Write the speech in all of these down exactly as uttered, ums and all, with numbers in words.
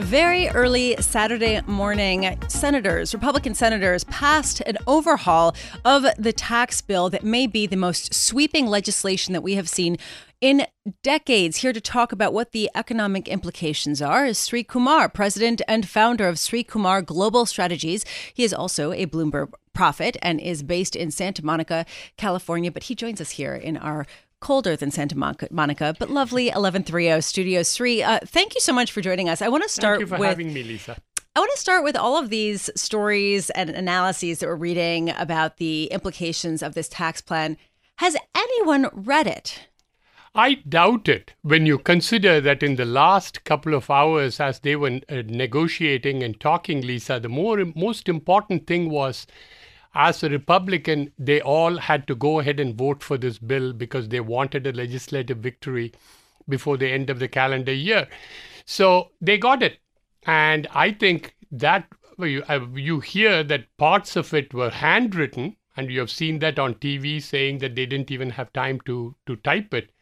Very early Saturday morning, senators, Republican senators, passed an overhaul of the tax bill that may be the most sweeping legislation that we have seen in decades. Here to talk about what the economic implications are is Sri-Kumar, president and founder of Sri-Kumar Global Strategies. He is also a Bloomberg prophet and is based in Santa Monica, California, but he joins us here in our colder than Santa Monica, but lovely eleven thirty Studio three. Uh, thank you so much for joining us. I want to start with... Thank you for with, having me, Lisa. I want to start with all of these stories and analyses that we're reading about the implications of this tax plan. Has anyone read it? I doubt it when you consider that in the last couple of hours, as they were uh, negotiating and talking, Lisa, the more most important thing was, as a Republican, they all had to go ahead and vote for this bill because they wanted a legislative victory before the end of the calendar year. So they got it. And I think that you, you hear that parts of it were handwritten, and you have seen that on T V saying that they didn't even have time to, to type it.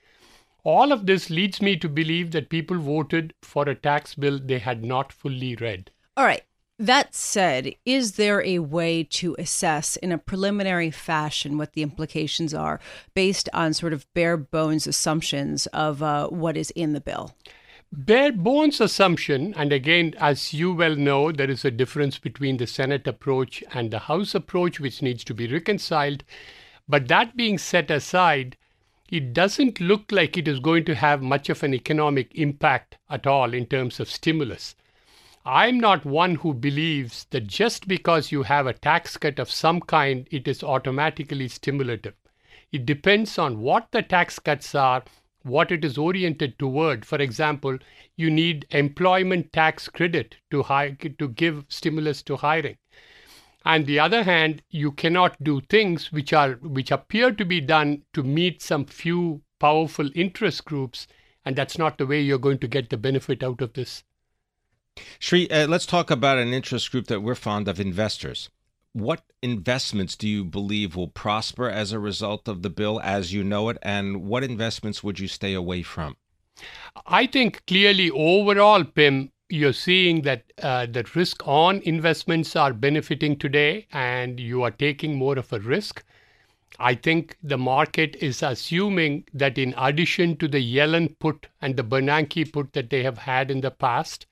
All of this leads me to believe that people voted for a tax bill they had not fully read. All right. That said, is there a way to assess in a preliminary fashion what the implications are based on sort of bare bones assumptions of uh, what is in the bill? Bare bones assumption, and again, as you well know, there is a difference between the Senate approach and the House approach, which needs to be reconciled. But that being set aside, it doesn't look like it is going to have much of an economic impact at all in terms of stimulus. I'm not one who believes that just because you have a tax cut of some kind, it is automatically stimulative. It depends on what the tax cuts are, what it is oriented toward. For example, you need employment tax credit to hire, to give stimulus to hiring. On the other hand, you cannot do things which are which appear to be done to meet some few powerful interest groups, and that's not the way you're going to get the benefit out of this. Sri, uh, let's talk about an interest group that we're fond of, investors. What investments do you believe will prosper as a result of the bill as you know it, and what investments would you stay away from? I think clearly overall, Pim, you're seeing that uh, that risk-on investments are benefiting today and you are taking more of a risk. I think the market is assuming that in addition to the Yellen put and the Bernanke put that they have had in the past,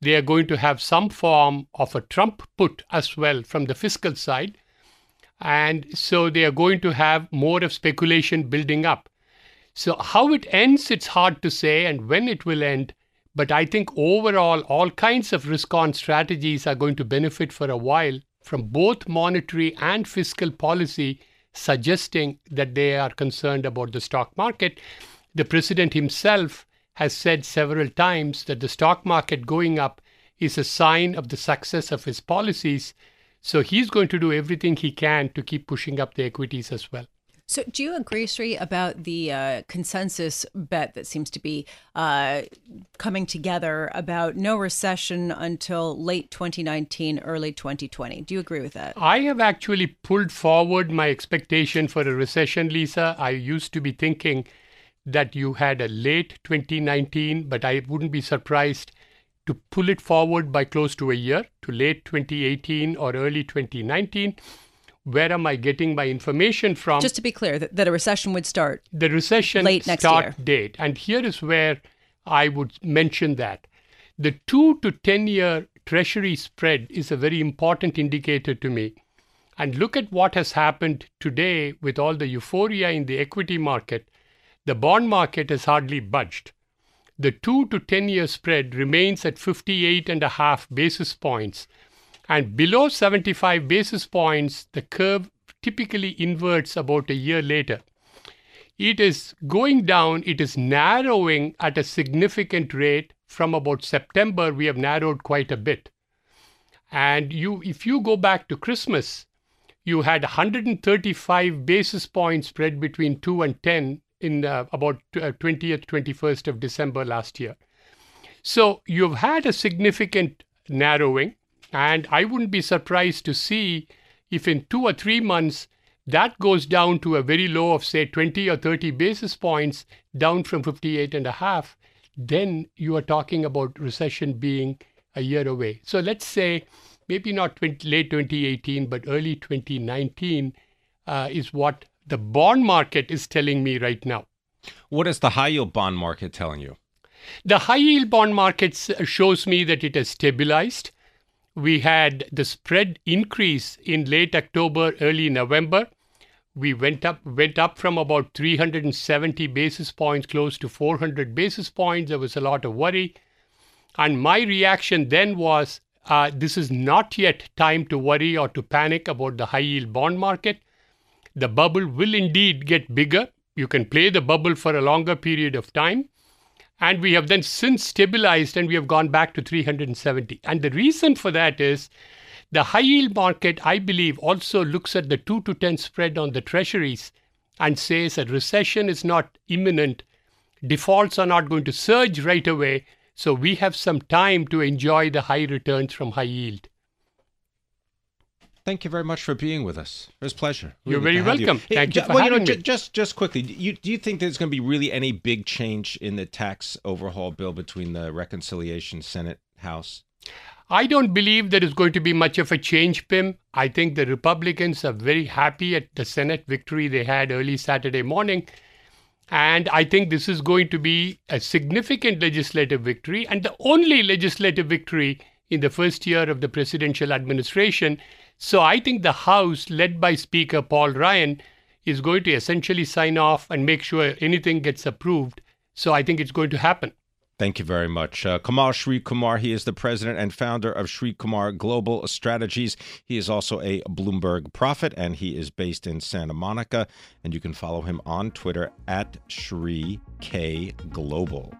they are going to have some form of a Trump put as well from the fiscal side. And so they are going to have more of speculation building up. So how it ends, it's hard to say and when it will end. But I think overall, all kinds of risk-on strategies are going to benefit for a while from both monetary and fiscal policy, suggesting that they are concerned about the stock market. The president himself has said several times that the stock market going up is a sign of the success of his policies. So he's going to do everything he can to keep pushing up the equities as well. So do you agree, Sri, about the uh, consensus bet that seems to be uh, coming together about no recession until late twenty nineteen, early twenty twenty? Do you agree with that? I have actually pulled forward my expectation for a recession, Lisa. I used to be thinking that you had a late twenty nineteen, but I wouldn't be surprised to pull it forward by close to a year to late twenty eighteen or early twenty nineteen. Where am I getting my information from? Just to be clear, that, that a recession would start the recession late next start year. Date. And here is where I would mention that. The two to ten-year Treasury spread is a very important indicator to me. And look at what has happened today with all the euphoria in the equity market. The bond market has hardly budged. The two to ten-year spread remains at fifty-eight and a half basis points. And below seventy-five basis points, the curve typically inverts about a year later. It is going down. It is narrowing at a significant rate. From about September, we have narrowed quite a bit. And you, if you go back to Christmas, you had one hundred thirty-five basis points spread between two and ten in uh, about twentieth, twenty-first of December last year. So you've had a significant narrowing, and I wouldn't be surprised to see if in two or three months that goes down to a very low of, say, twenty or thirty basis points, down from fifty-eight and a half, then you are talking about recession being a year away. So let's say maybe not twenty, late twenty eighteen, but early twenty nineteen uh, is what the bond market is telling me right now. What is the high-yield bond market telling you? The high-yield bond market shows me that it has stabilized. We had the spread increase in late October, early November. We went up, went up from about three hundred seventy basis points, close to four hundred basis points. There was a lot of worry. And my reaction then was, uh, this is not yet time to worry or to panic about the high-yield bond market. The bubble will indeed get bigger. You can play the bubble for a longer period of time. And we have then since stabilized and we have gone back to three hundred seventy. And the reason for that is the high-yield market, I believe, also looks at the two to ten spread on the treasuries and says that recession is not imminent. Defaults are not going to surge right away. So we have some time to enjoy the high returns from high yield. Thank you very much for being with us. It was a pleasure. Really You're very welcome. You. Hey, Thank you for well, having you know, me. Just, just quickly, do you, do you think there's going to be really any big change in the tax overhaul bill between the reconciliation Senate House? I don't believe there is going to be much of a change, Pim. I think the Republicans are very happy at the Senate victory they had early Saturday morning. And I think this is going to be a significant legislative victory and the only legislative victory in the first year of the presidential administration. So I think the House, led by Speaker Paul Ryan, is going to essentially sign off and make sure anything gets approved. So I think it's going to happen. Thank you very much. Uh, Kamal Sri-Kumar, he is the president and founder of Sri-Kumar Global Strategies. He is also a Bloomberg prophet, and he is based in Santa Monica. And you can follow him on Twitter at Sri K Global.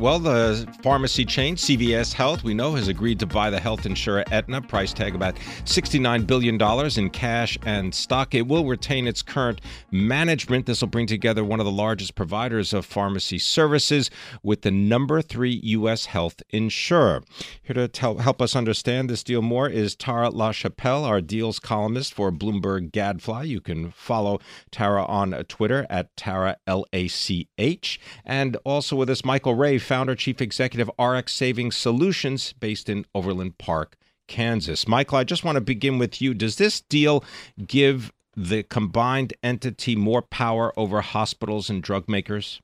Well, the pharmacy chain C V S Health, we know, has agreed to buy the health insurer Aetna, price tag about sixty-nine billion dollars in cash and stock. It will retain its current management. This will bring together one of the largest providers of pharmacy services with the number three U S health insurer. Here to tell, help us understand this deal more is Tara LaChapelle, our deals columnist for Bloomberg Gadfly. You can follow Tara on Twitter at Tara L A C H. And also with us, Michael Rea, founder, chief executive, R X Savings Solutions, based in Overland Park, Kansas. Michael, I just want to begin with you. Does this deal give the combined entity more power over hospitals and drug makers?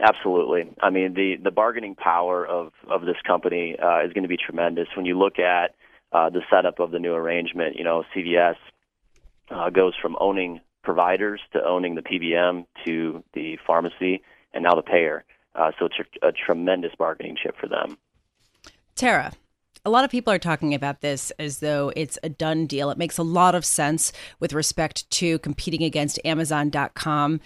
Absolutely. I mean, the, the bargaining power of, of this company uh, is going to be tremendous. When you look at uh, the setup of the new arrangement, you know, C V S uh, goes from owning providers to owning the P B M to the pharmacy and now the payer. Uh, so it's a, a tremendous bargaining chip for them. Tara, a lot of people are talking about this as though it's a done deal. It makes a lot of sense with respect to competing against Amazon dot com.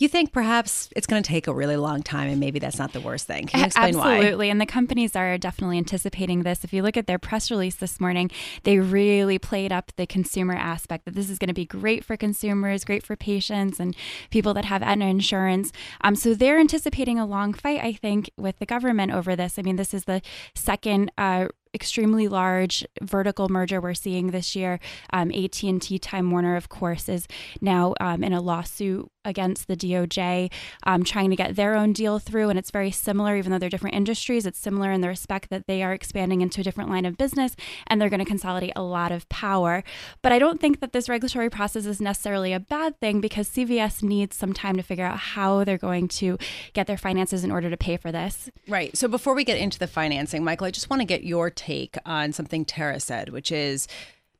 You think perhaps it's going to take a really long time, and maybe that's not the worst thing. Can you explain Absolutely. why? Absolutely. And the companies are definitely anticipating this. If you look at their press release this morning, they really played up the consumer aspect, that this is going to be great for consumers, great for patients and people that have Aetna insurance. Um, so they're anticipating a long fight, I think, with the government over this. I mean, this is the second uh extremely large vertical merger we're seeing this year. Um, A T and T Time Warner, of course, is now um, in a lawsuit against the D O J, um, trying to get their own deal through. And it's very similar, even though they're different industries, it's similar in the respect that they are expanding into a different line of business, and they're going to consolidate a lot of power. But I don't think that this regulatory process is necessarily a bad thing, because C V S needs some time to figure out how they're going to get their finances in order to pay for this. Right. So before we get into the financing, Michael, I just want to get your take on something Tara said, which is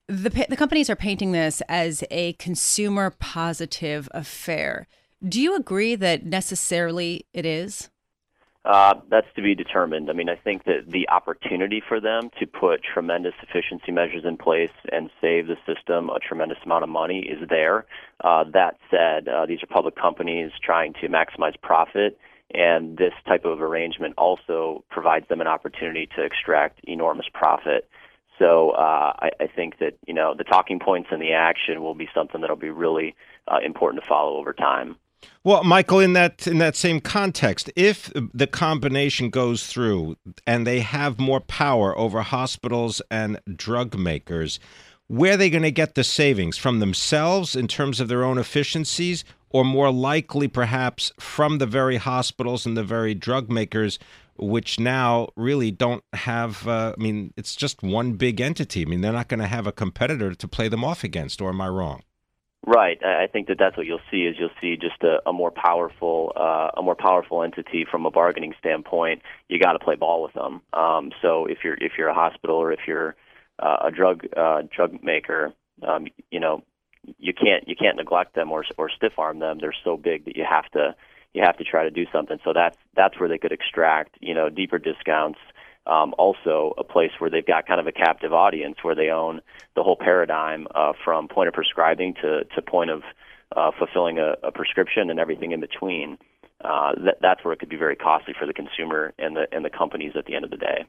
the the companies are painting this as a consumer positive affair. Do you agree that necessarily it is? Uh, that's to be determined. I mean, I think that the opportunity for them to put tremendous efficiency measures in place and save the system a tremendous amount of money is there. Uh, that said, uh, these are public companies trying to maximize profit, and this type of arrangement also provides them an opportunity to extract enormous profit. So uh, I, I think that, you know, the talking points and the action will be something that will be really uh, important to follow over time. Well, Michael, in that in that same context, if the combination goes through and they have more power over hospitals and drug makers, where are they going to get the savings? From themselves in terms of their own efficiencies, or more likely perhaps from the very hospitals and the very drug makers, which now really don't have, uh, I mean, it's just one big entity. I mean, they're not going to have a competitor to play them off against, or am I wrong? Right. I think that that's what you'll see is you'll see just a, a more powerful uh, a more powerful entity from a bargaining standpoint. You got to play ball with them. Um, so if you're if you're a hospital or if you're uh, a drug uh, drug maker, um, you know you can't you can't neglect them or or stiff arm them. They're so big that you have to you have to try to do something. So that's that's where they could extract you know deeper discounts. Um, also, a place where they've got kind of a captive audience where they own the whole paradigm uh, from point of prescribing to, to point of uh, fulfilling a, a prescription and everything in between. Uh, that, that's where it could be very costly for the consumer and the and the companies at the end of the day.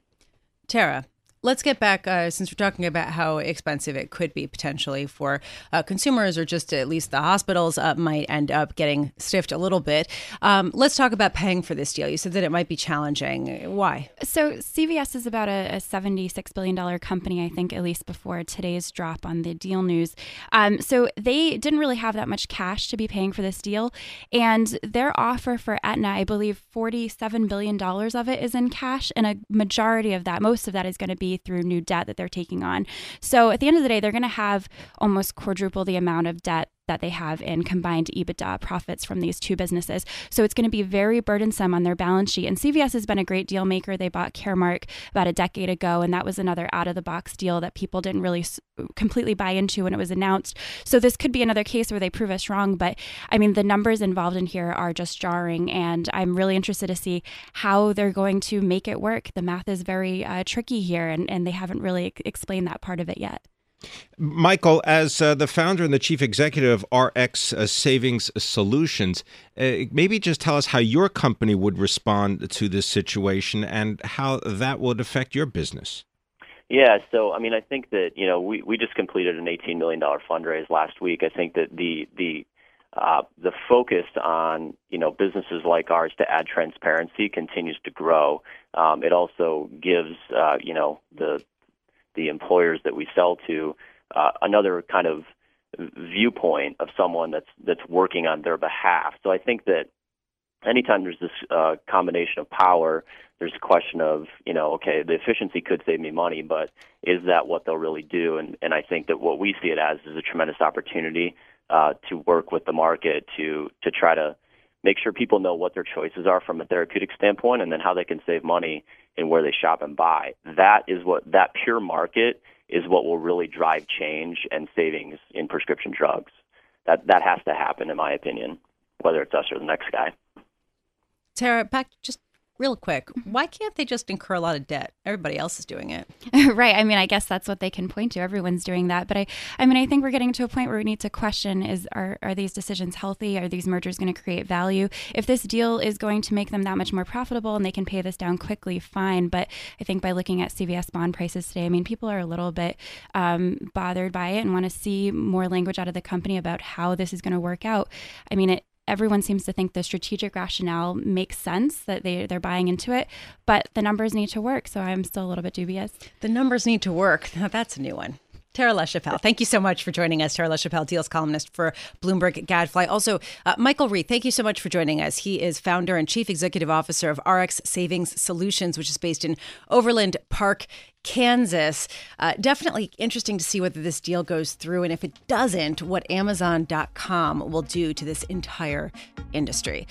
Tara, let's get back, uh, since we're talking about how expensive it could be potentially for uh, consumers, or just at least the hospitals uh, might end up getting stiffed a little bit. Um, let's talk about paying for this deal. You said that it might be challenging. Why? So C V S is about a, a seventy-six billion dollars company, I think, at least before today's drop on the deal news. Um, so they didn't really have that much cash to be paying for this deal. And their offer for Aetna, I believe forty-seven billion dollars of it is in cash. And a majority of that, most of that is going to be through new debt that they're taking on. So at the end of the day, they're going to have almost quadruple the amount of debt that they have in combined EBITDA profits from these two businesses. So it's going to be very burdensome on their balance sheet. And C V S has been a great deal maker. They bought Caremark about a decade ago, and that was another out-of-the-box deal that people didn't really s- completely buy into when it was announced. So this could be another case where they prove us wrong. But I mean, the numbers involved in here are just jarring, and I'm really interested to see how they're going to make it work. The math is very uh, tricky here, and, and they haven't really ex- explained that part of it yet. Michael, as uh, the founder and the chief executive of R X uh, Savings Solutions, uh, maybe just tell us how your company would respond to this situation and how that would affect your business. Yeah, so, I mean, I think that, you know, we, we just completed an eighteen million dollars fundraise last week. I think that the the uh, the focus on, you know, businesses like ours to add transparency continues to grow. Um, it also gives, uh, you know, the the employers that we sell to, uh, another kind of viewpoint of someone that's that's working on their behalf. So I think that anytime there's this uh, combination of power, there's a question of, you know, okay, the efficiency could save me money, but is that what they'll really do? And, and I think that what we see it as is a tremendous opportunity uh, to work with the market to to try to make sure people know what their choices are from a therapeutic standpoint, and then how they can save money and where they shop and buy. That is what that pure market is what will really drive change and savings in prescription drugs. That that has to happen, in my opinion, whether it's us or the next guy. Tara, back just real quick, why can't they just incur a lot of debt? Everybody else is doing it. Right. I mean, I guess that's what they can point to. Everyone's doing that. But I, I mean, I think we're getting to a point where we need to question, is are, are these decisions healthy? Are these mergers going to create value? If this deal is going to make them that much more profitable and they can pay this down quickly, fine. But I think by looking at C V S bond prices today, I mean, people are a little bit um, bothered by it and want to see more language out of the company about how this is going to work out. I mean, it everyone seems to think the strategic rationale makes sense, that they, they're buying into it, but the numbers need to work. So I'm still a little bit dubious. The numbers need to work. Now, that's a new one. Tara LaChapelle, thank you so much for joining us. Tara LaChapelle, deals columnist for Bloomberg Gadfly. Also, uh, Michael Rea, thank you so much for joining us. He is founder and chief executive officer of R X Savings Solutions, which is based in Overland Park, Kansas. Uh, definitely interesting to see whether this deal goes through, and if it doesn't, what Amazon dot com will do to this entire industry.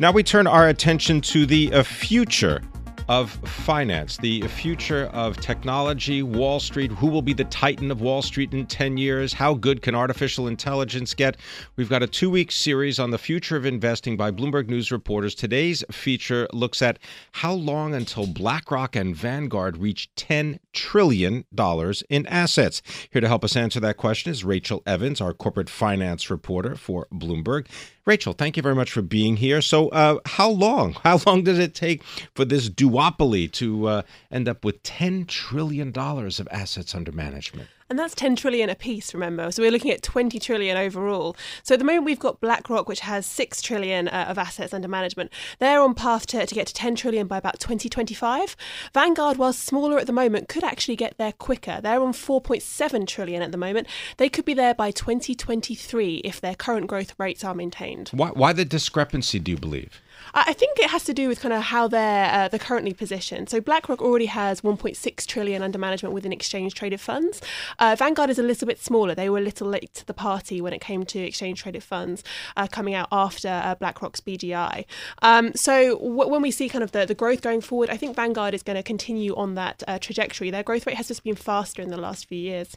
Now we turn our attention to the uh, future of finance, the future of technology, Wall Street. Who will be the titan of Wall Street in ten years? How good can artificial intelligence get? We've got a two-week series on the future of investing by Bloomberg News reporters. Today's feature looks at how long until BlackRock and Vanguard reach ten trillion dollars in assets. Here to help us answer that question is Rachel Evans, our corporate finance reporter for Bloomberg. Rachel, thank you very much for being here. So uh, how long? How long does it take for this duopoly to uh, end up with ten trillion dollars of assets under management? And that's ten trillion dollars a piece, remember. So we're looking at twenty trillion dollars overall. So at the moment, we've got BlackRock, which has six trillion dollars uh, of assets under management. They're on path to, to get to ten trillion dollars by about twenty twenty-five. Vanguard, while smaller at the moment, could actually get there quicker. They're on four point seven trillion dollars at the moment. They could be there by twenty twenty-three if their current growth rates are maintained. Why, why the discrepancy, do you believe? I think it has to do with kind of how they're, uh, they're currently positioned. So BlackRock already has one point six trillion dollars under management within exchange-traded funds. Uh, Vanguard is a little bit smaller. They were a little late to the party when it came to exchange-traded funds uh, coming out after uh, BlackRock's B G I. Um, so w- when we see kind of the, the growth going forward, I think Vanguard is going to continue on that uh, trajectory. Their growth rate has just been faster in the last few years.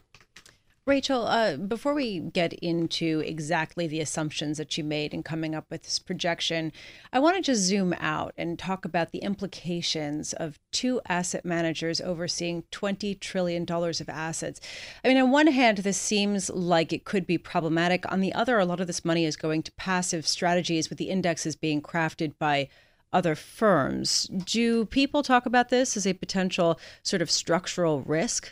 Rachel, uh, before we get into exactly the assumptions that you made in coming up with this projection, I want to just zoom out and talk about the implications of two asset managers overseeing twenty trillion dollars of assets. I mean, on one hand, this seems like it could be problematic. On the other, a lot of this money is going to passive strategies with the indexes being crafted by other firms. Do people talk about this as a potential sort of structural risk?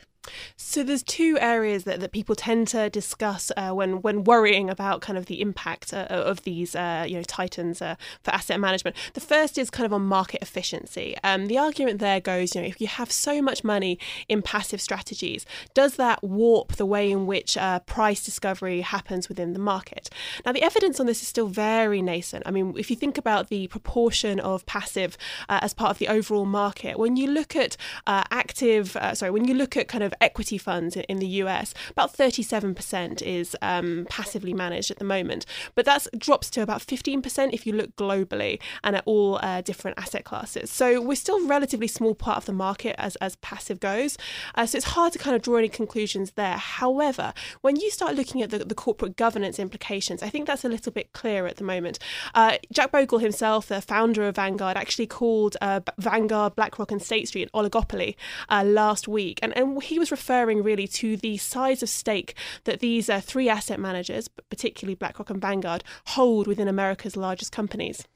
So there's two areas that, that people tend to discuss uh, when when worrying about kind of the impact uh, of these uh, you know titans uh, for asset management. The first is kind of on market efficiency. Um, the argument there goes, you know, if you have so much money in passive strategies, does that warp the way in which uh, price discovery happens within the market? Now, the evidence on this is still very nascent. I mean, if you think about the proportion of passive uh, as part of the overall market, when you look at uh, active, uh, sorry, when you look at kind of equity funds in the U S, about thirty-seven percent is um, passively managed at the moment, but that drops to about fifteen percent if you look globally and at all uh, different asset classes. So we're still a relatively small part of the market as, as passive goes. Uh, so it's hard to kind of draw any conclusions there. However, when you start looking at the, the corporate governance implications, I think that's a little bit clearer at the moment. Uh, Jack Bogle himself, the founder of Vanguard, actually called uh, Vanguard, BlackRock and State Street an oligopoly uh, last week. And, and he was referring really to the size of stake that these uh, three asset managers, particularly BlackRock and Vanguard, hold within America's largest companies.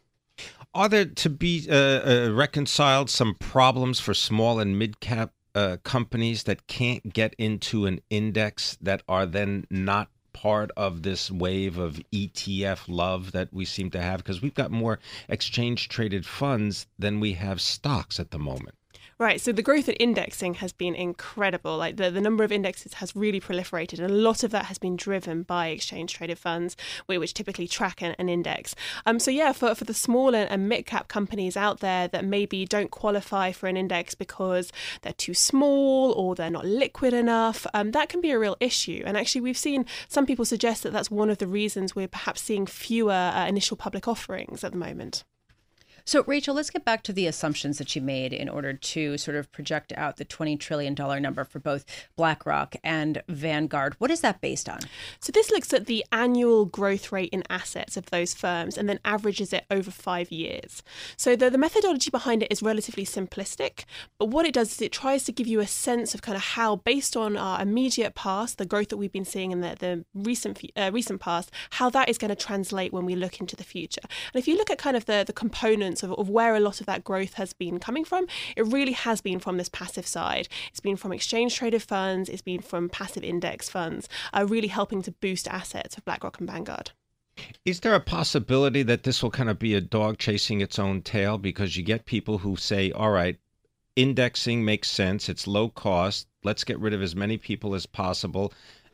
Are there to be uh, uh, reconciled some problems for small and mid-cap uh, companies that can't get into an index, that are then not part of this wave of E T F love that we seem to have? Because we've got more exchange-traded funds than we have stocks at the moment. Right, so the growth at indexing has been incredible. Like the, the number of indexes has really proliferated, and a lot of that has been driven by exchange-traded funds, which typically track an, an index. Um, so yeah, for, for the small and, and mid-cap companies out there that maybe don't qualify for an index because they're too small or they're not liquid enough, um, that can be a real issue. And actually, we've seen some people suggest that that's one of the reasons we're perhaps seeing fewer uh, initial public offerings at the moment. So, Rachel, let's get back to the assumptions that you made in order to sort of project out the twenty trillion dollars number for both BlackRock and Vanguard. What is that based on? So this looks at the annual growth rate in assets of those firms and then averages it over five years. So the, the methodology behind it is relatively simplistic, but what it does is it tries to give you a sense of kind of how, based on our immediate past, the growth that we've been seeing in the, the recent uh, recent past, how that is going to translate when we look into the future. And if you look at kind of the, the components Of, of where a lot of that growth has been coming from, it really has been from this passive side. It's been from exchange-traded funds, it's been from passive index funds, uh, really helping to boost assets of BlackRock and Vanguard. Is there a possibility that this will kind of be a dog chasing its own tail? Because you get people who say, all right, indexing makes sense, it's low cost, let's get rid of as many people as possible.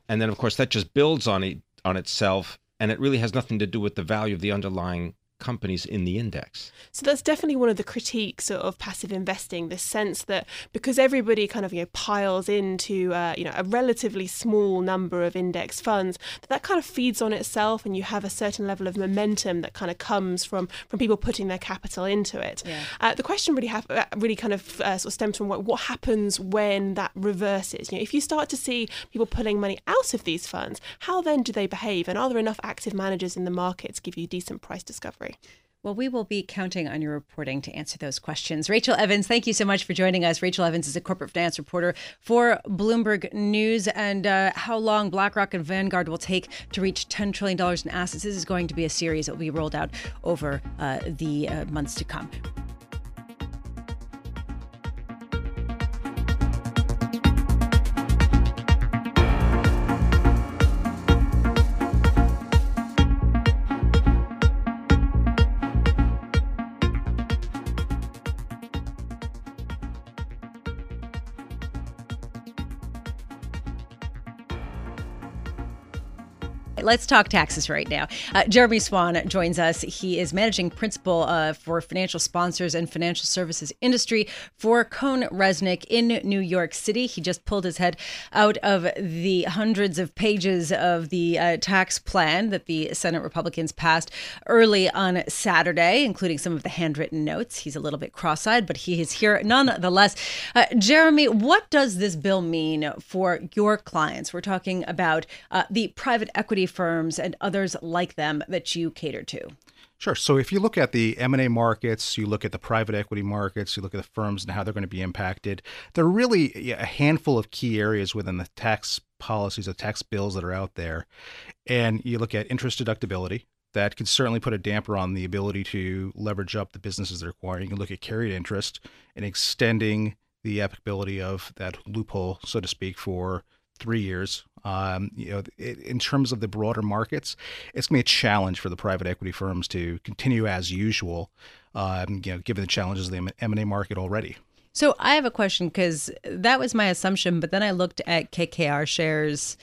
And then, of course, that just builds on it on itself, and it really has nothing to do with the value of the underlying companies in the index. So that's definitely one of the critiques of passive investing, this sense that because everybody kind of, you know, piles into uh, you know, a relatively small number of index funds, that, that kind of feeds on itself, and you have a certain level of momentum that kind of comes from from people putting their capital into it. Yeah. Uh, the question really ha- really kind of uh, sort of stems from what, what happens when that reverses. You know, if you start to see people pulling money out of these funds, how then do they behave, and are there enough active managers in the market to give you decent price discovery? Well, we will be counting on your reporting to answer those questions. Rachel Evans, thank you so much for joining us. Rachel Evans is a corporate finance reporter for Bloomberg News. And uh, how long BlackRock and Vanguard will take to reach ten trillion dollars in assets. This is going to be a series that will be rolled out over uh, the uh, months to come. Let's talk taxes right now. Uh, Jeremy Swan joins us. He is managing principal uh, for financial sponsors and financial services industry for CohnReznick in New York City. He just pulled his head out of the hundreds of pages of the uh, tax plan that the Senate Republicans passed early on Saturday, including some of the handwritten notes. He's a little bit cross-eyed, but he is here nonetheless. Uh, Jeremy, what does this bill mean for your clients? We're talking about uh, the private equity firms and others like them that you cater to. Sure. So if you look at the M and A markets, you look at the private equity markets, you look at the firms and how they're going to be impacted, there are really a handful of key areas within the tax policies or tax bills that are out there. And you look at interest deductibility. That can certainly put a damper on the ability to leverage up the businesses they're acquiring. You can look at carried interest and extending the applicability of that loophole, so to speak, for three years. Um, you know, it, in terms of the broader markets, it's going to be a challenge for the private equity firms to continue as usual, um, you know, given the challenges of the M and A market already. So I have a question, because that was my assumption, but then I looked at K K R shares,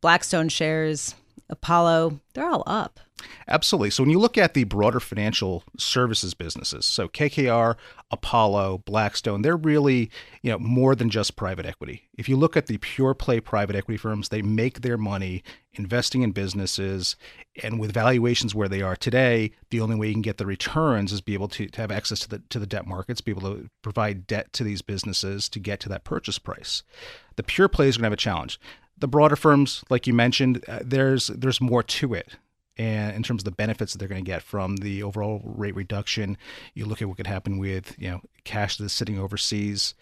Blackstone shares, Apollo, they're all up. Absolutely. So when you look at the broader financial services businesses, so K K R, Apollo, Blackstone, they're really, you know, more than just private equity. If you look at the pure play private equity firms, they make their money investing in businesses, and with valuations where they are today, the only way you can get the returns is be able to, to have access to the to the debt markets, be able to provide debt to these businesses to get to that purchase price. The pure plays are going to have a challenge. The broader firms, like you mentioned, uh, there's there's more to it. And in terms of the benefits that they're going to get from the overall rate reduction, you look at what could happen with, you know, cash that's sitting overseas.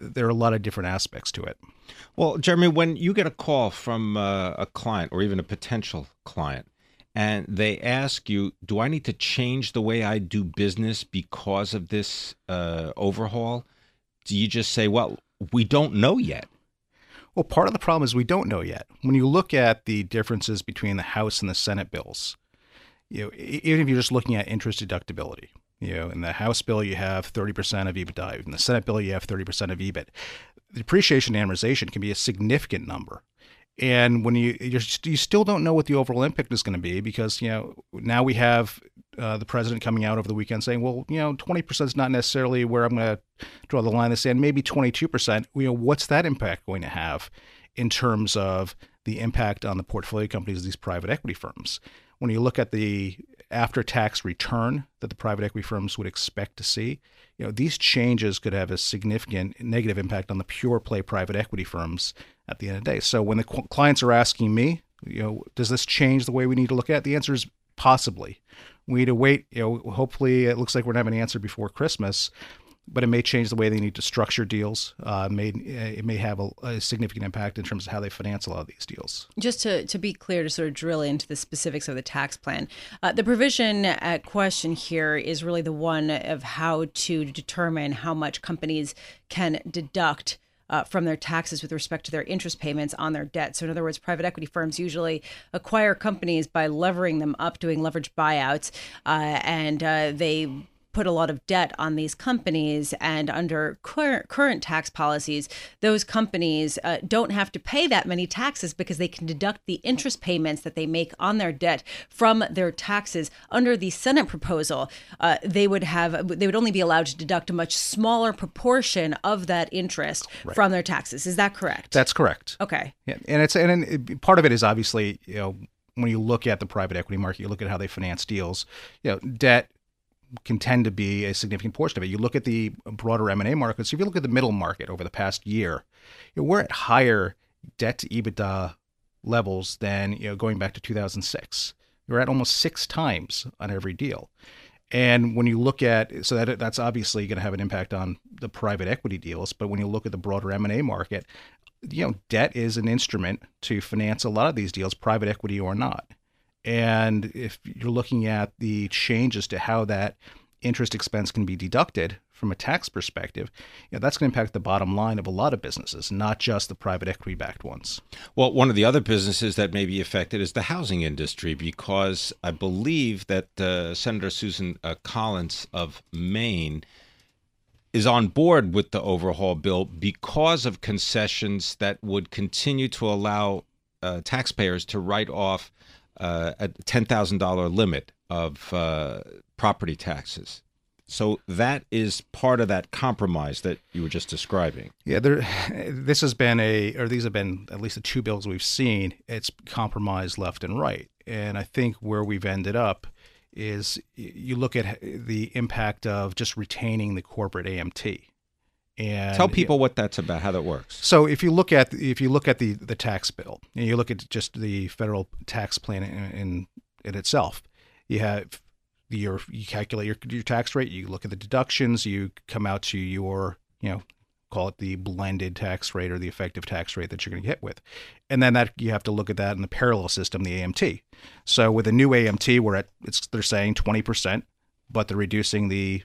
There are a lot of different aspects to it. Well, Jeremy, when you get a call from uh, a client or even a potential client, and they ask you, do I need to change the way I do business because of this uh, overhaul? Do you just say, well, we don't know yet? Well, part of the problem is we don't know yet. When you look at the differences between the House and the Senate bills, you know, even if you're just looking at interest deductibility, you know, in the House bill, you have thirty percent of EBITDA. In the Senate bill, you have thirty percent of E B I T. Depreciation and amortization can be a significant number. And when you you're, you still don't know what the overall impact is going to be, because, you know, now we have uh, the president coming out over the weekend saying, well, you know, twenty percent is not necessarily where I'm going to draw the line in the sand, maybe twenty-two percent. You know, what's that impact going to have in terms of the impact on the portfolio companies of these private equity firms? When you look at the after-tax return that the private equity firms would expect to see, you know, these changes could have a significant negative impact on the pure play private equity firms at the end of the day. So when the clients are asking me, you know, does this change the way we need to look at it? The answer is possibly. We need to wait. You know, hopefully it looks like we're going to have an answer before Christmas, but it may change the way they need to structure deals. Uh, may, it may have a, a significant impact in terms of how they finance a lot of these deals. Just to, to be clear, to sort of drill into the specifics of the tax plan, uh, the provision at question here is really the one of how to determine how much companies can deduct Uh, from their taxes with respect to their interest payments on their debt. So in other words, private equity firms usually acquire companies by levering them up, doing leverage buyouts, uh, and uh, they put a lot of debt on these companies, and under cur- current tax policies, those companies uh, don't have to pay that many taxes because they can deduct the interest payments that they make on their debt from their taxes. Under the Senate proposal, uh, they would have they would only be allowed to deduct a much smaller proportion of that interest right. from their taxes. Is that correct? That's correct. Okay. Yeah, and it's and it, part of it is obviously, you know, when you look at the private equity market, you look at how they finance deals, you know, debt can tend to be a significant portion of it. You look at the broader M and A markets, if you look at the middle market over the past year, you know, we're at higher debt to EBITDA levels than, you know, going back to two thousand six. We're at almost six times on every deal. And when you look at, so that that's obviously going to have an impact on the private equity deals, but when you look at the broader M and A market, you know, debt is an instrument to finance a lot of these deals, private equity or not. And if you're looking at the changes to how that interest expense can be deducted from a tax perspective, you know, that's going to impact the bottom line of a lot of businesses, not just the private equity-backed ones. Well, one of the other businesses that may be affected is the housing industry, because I believe that uh, Senator Susan uh, Collins of Maine is on board with the overhaul bill because of concessions that would continue to allow uh, taxpayers to write off uh, a ten thousand dollars limit of uh, property taxes. So that is part of that compromise that you were just describing. Yeah, there. This has been a, or these have been at least the two bills we've seen. It's compromised left and right. And I think where we've ended up is you look at the impact of just retaining the corporate A M T. And tell people what that's about, how that works. So if you look at if you look at the, the tax bill, and you look at just the federal tax plan in, in, in itself, you have your you calculate your your tax rate, you look at the deductions, you come out to your, you know, call it the blended tax rate or the effective tax rate that you're going to get with. And then that you have to look at that in the parallel system, the A M T. So with a new A M T, we're at, it's, they're saying twenty percent, but they're reducing the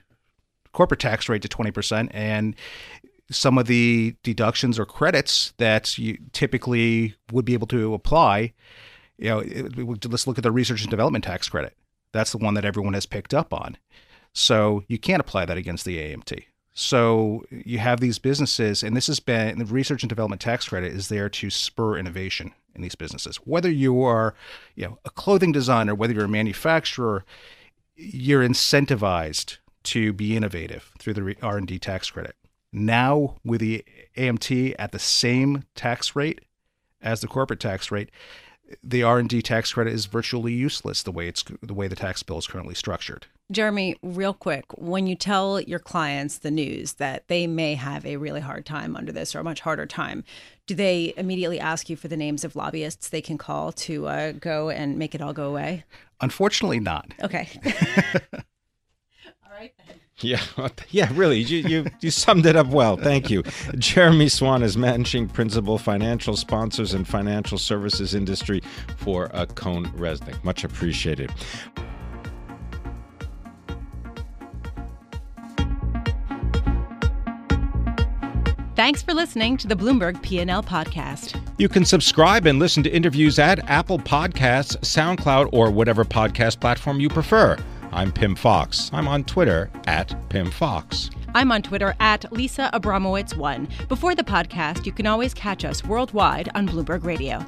corporate tax rate to twenty percent. And some of the deductions or credits that you typically would be able to apply, you know, it, it, let's look at the research and development tax credit. That's the one that everyone has picked up on. So you can't apply that against the A M T. So you have these businesses, and this has been, the research and development tax credit is there to spur innovation in these businesses. Whether you are, you know, a clothing designer, whether you're a manufacturer, you're incentivized to be innovative through the R and D tax credit. Now with the A M T at the same tax rate as the corporate tax rate, the R and D tax credit is virtually useless the way it's the way the tax bill is currently structured. Jeremy, real quick, when you tell your clients the news that they may have a really hard time under this or a much harder time, do they immediately ask you for the names of lobbyists they can call to uh, go and make it all go away? Unfortunately not. Okay. All right then. Yeah, yeah, really, you, you you summed it up well. Thank you. Jeremy Swan is Managing Principal, Financial Sponsors and Financial Services Industry for uh, CohnReznick. Much appreciated. Thanks for listening to the Bloomberg P and L Podcast. You can subscribe and listen to interviews at Apple Podcasts, SoundCloud, or whatever podcast platform you prefer. I'm Pim Fox. I'm on Twitter at Pim Fox. I'm on Twitter at Lisa Abramowitz one. Before the podcast, you can always catch us worldwide on Bloomberg Radio.